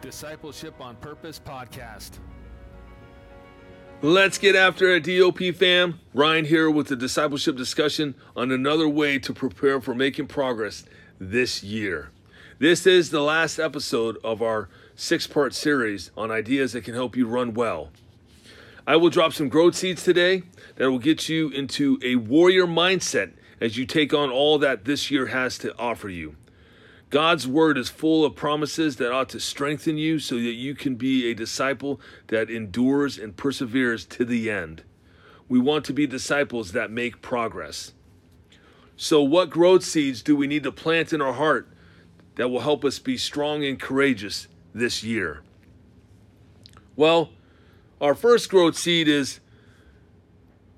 Discipleship on Purpose podcast. Let's get after it, DOP fam. Ryan here with the discipleship discussion on another way to prepare for making progress this year. This is the last episode of our 6-part series on ideas that can help you run well. I will drop some growth seeds today that will get you into a warrior mindset as you take on all that this year has to offer you. God's word is full of promises that ought to strengthen you so that you can be a disciple that endures and perseveres to the end. We want to be disciples that make progress. So what growth seeds do we need to plant in our heart that will help us be strong and courageous this year? Well, our first growth seed is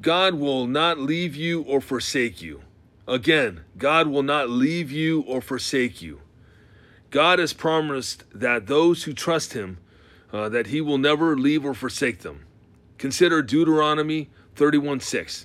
God will not leave you or forsake you. Again, God will not leave you or forsake you. God has promised that those who trust him, that he will never leave or forsake them. Consider Deuteronomy 31:6.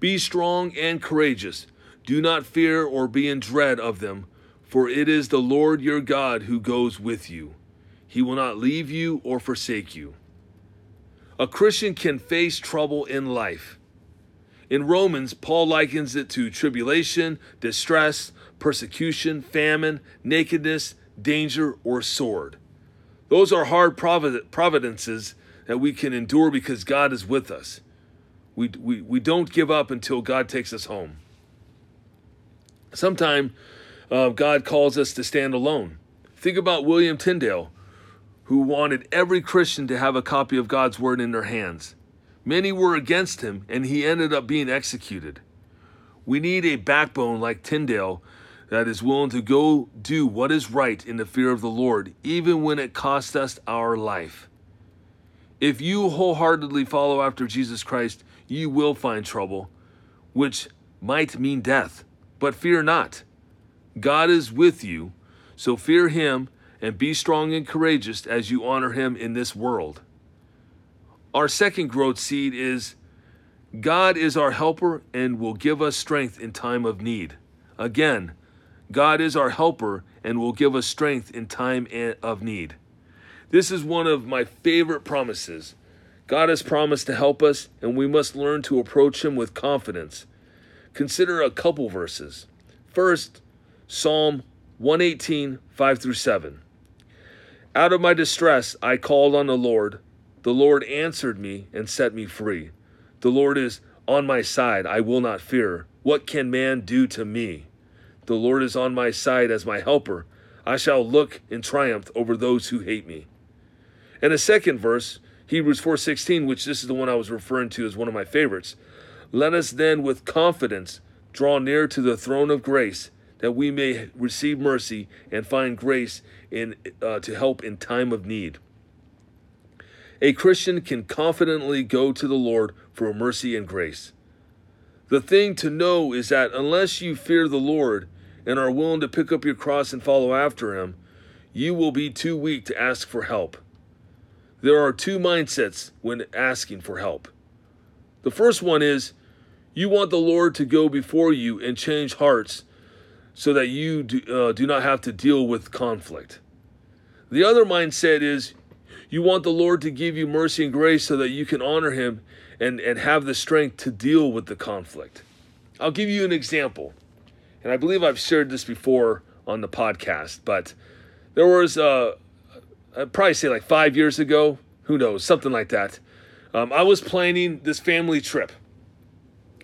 Be strong and courageous. Do not fear or be in dread of them, for it is the Lord your God who goes with you. He will not leave you or forsake you. A Christian can face trouble in life. In Romans, Paul likens it to tribulation, distress, persecution, famine, nakedness, danger, or sword. Those are hard providences that we can endure because God is with us. We don't give up until God takes us home. Sometimes God calls us to stand alone. Think about William Tyndale, who wanted every Christian to have a copy of God's word in their hands. Many were against him, and he ended up being executed. We need a backbone like Tyndale that is willing to go do what is right in the fear of the Lord, even when it costs us our life. If you wholeheartedly follow after Jesus Christ, you will find trouble, which might mean death. But fear not. God is with you, so fear him and be strong and courageous as you honor him in this world. Our second growth seed is God is our helper and will give us strength in time of need. Again, God is our helper and will give us strength in time of need. This is one of my favorite promises. God has promised to help us, and we must learn to approach him with confidence. Consider a couple verses. First, Psalm 118, 5-7. Out of my distress, I called on the Lord. The Lord answered me and set me free. The Lord is on my side. I will not fear. What can man do to me? The Lord is on my side as my helper. I shall look in triumph over those who hate me. And the second verse, Hebrews 4:16, which this is the one I was referring to as one of my favorites. Let us then with confidence draw near to the throne of grace that we may receive mercy and find grace to help in time of need. A Christian can confidently go to the Lord for mercy and grace. The thing to know is that unless you fear the Lord and are willing to pick up your cross and follow after him, you will be too weak to ask for help. There are two mindsets when asking for help. The first one is you want the Lord to go before you and change hearts so that you do not have to deal with conflict. The other mindset is you want the Lord to give you mercy and grace so that you can honor him and have the strength to deal with the conflict. I'll give you an example. And I believe I've shared this before on the podcast, but there was, I'd probably say like 5 years ago, who knows, something like that. I was planning this family trip.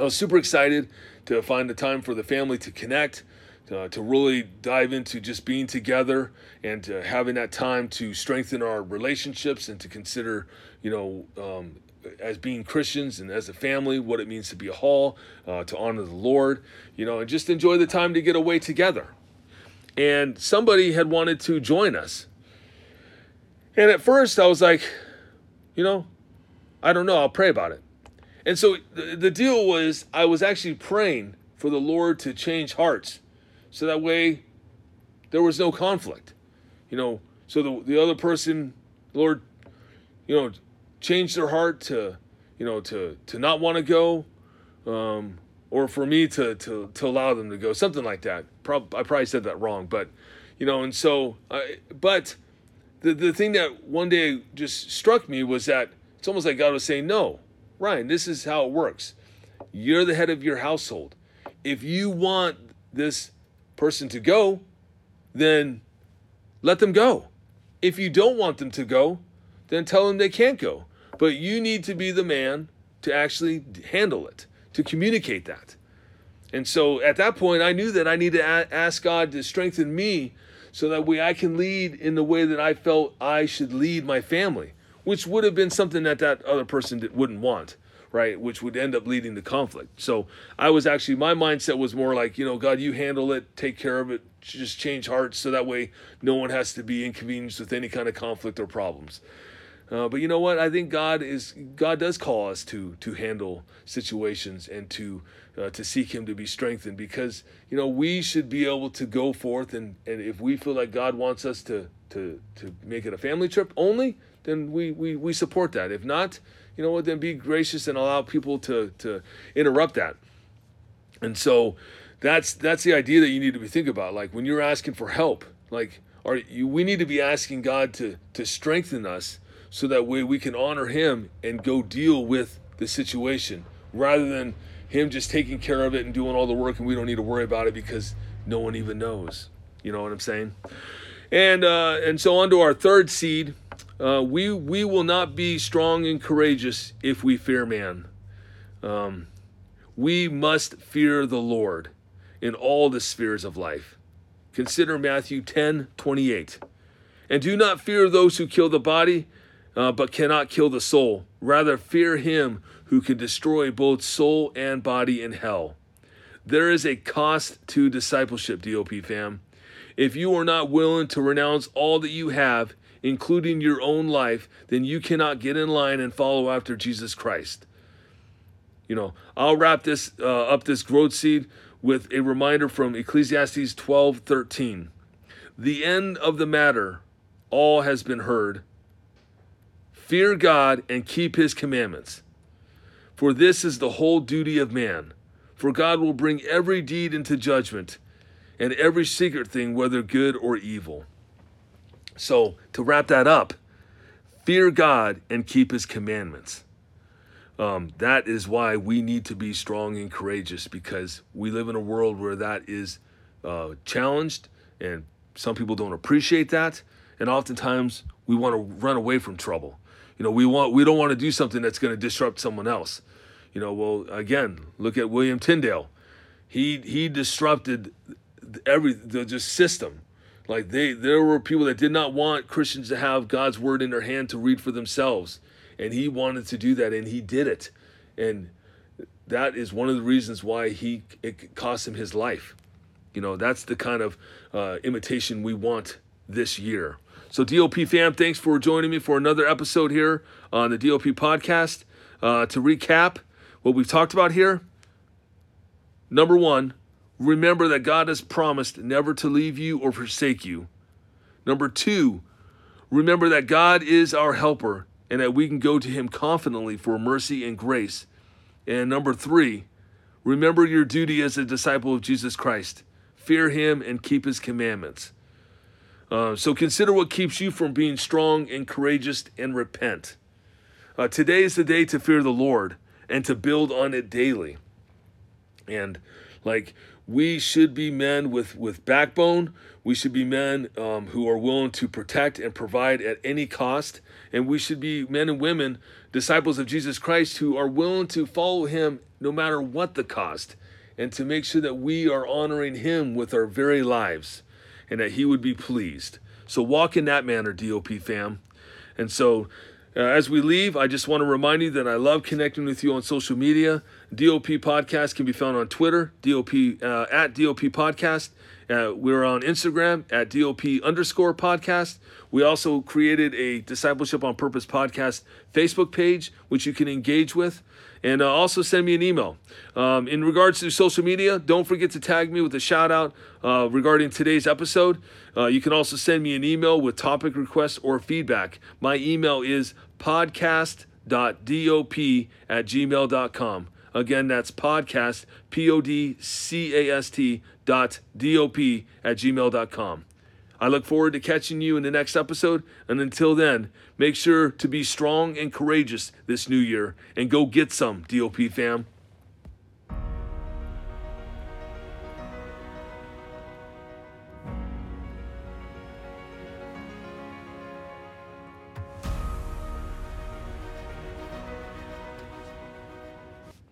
I was super excited to find the time for the family to connect, to really dive into just being together and to having that time to strengthen our relationships and to consider, as being Christians and as a family, what it means to be a whole, to honor the Lord, and just enjoy the time to get away together. And somebody had wanted to join us. And at first I was like, I don't know, I'll pray about it. And so the deal was I was actually praying for the Lord to change hearts. So that way, there was no conflict, So the other person, Lord, changed their heart to not want to go, or for me to allow them to go, something like that. I probably said that wrong, but The thing that one day just struck me was that it's almost like God was saying, no, Ryan, this is how it works. You're the head of your household. If you want this person to go, then let them go. If you don't want them to go, then tell them they can't go. But you need to be the man to actually handle it, to communicate that. And so at that point, I knew that I need to ask God to strengthen me so that I can lead in the way that I felt I should lead my family, which would have been something that other person wouldn't want, right? Which would end up leading to conflict. So I was actually, my mindset was more like, God, you handle it, take care of it, just change hearts so that way no one has to be inconvenienced with any kind of conflict or problems. But you know what? I think God does call us to handle situations and to seek Him to be strengthened, because we should be able to go forth and if we feel like God wants us to make it a family trip only, then we support that. If not, then be gracious and allow people to interrupt that. And so that's the idea that you need to be thinking about. Like when you're asking for help, we need to be asking God to strengthen us, so that way we can honor Him and go deal with the situation rather than Him just taking care of it and doing all the work and we don't need to worry about it because no one even knows. You know what I'm saying? And so on to our third seed. We will not be strong and courageous if we fear man. We must fear the Lord in all the spheres of life. Consider Matthew 10:28. And do not fear those who kill the body, but cannot kill the soul. Rather, fear Him who can destroy both soul and body in hell. There is a cost to discipleship, DOP fam. If you are not willing to renounce all that you have, including your own life, then you cannot get in line and follow after Jesus Christ. I'll wrap this up, this growth seed, with a reminder from Ecclesiastes 12:13. The end of the matter, all has been heard. Fear God and keep His commandments, for this is the whole duty of man. For God will bring every deed into judgment and every secret thing, whether good or evil. So, to wrap that up, fear God and keep His commandments. That is why we need to be strong and courageous, because we live in a world where that is challenged, and some people don't appreciate that. And oftentimes, we want to run away from trouble. We don't want to do something that's going to disrupt someone else. Again, look at William Tyndale. He disrupted the system. Like there were people that did not want Christians to have God's word in their hand to read for themselves, and he wanted to do that, and he did it, and that is one of the reasons why it cost him his life. That's the kind of imitation we want this year. So DOP fam, thanks for joining me for another episode here on the DOP podcast. To recap what we've talked about here, number one, remember that God has promised never to leave you or forsake you. Number two, remember that God is our helper and that we can go to Him confidently for mercy and grace. And number three, remember your duty as a disciple of Jesus Christ. Fear Him and keep His commandments. So consider what keeps you from being strong and courageous and repent. Today is the day to fear the Lord and to build on it daily. And we should be men with backbone. We should be men who are willing to protect and provide at any cost. And we should be men and women, disciples of Jesus Christ, who are willing to follow Him no matter what the cost, and to make sure that we are honoring Him with our very lives, and that He would be pleased. So walk in that manner, DOP fam. And so as we leave, I just want to remind you that I love connecting with you on social media. DOP Podcast can be found on Twitter, at DOP Podcast. We're on Instagram at DOP_podcast. We also created a Discipleship on Purpose podcast Facebook page, which you can engage with. And also send me an email. In regards to social media, don't forget to tag me with a shout out regarding today's episode. You can also send me an email with topic requests or feedback. My email is podcast.dop@gmail.com. Again, that's podcast, PODCAST .dop@gmail.com. I look forward to catching you in the next episode. And until then, make sure to be strong and courageous this new year. And go get some, DOP fam.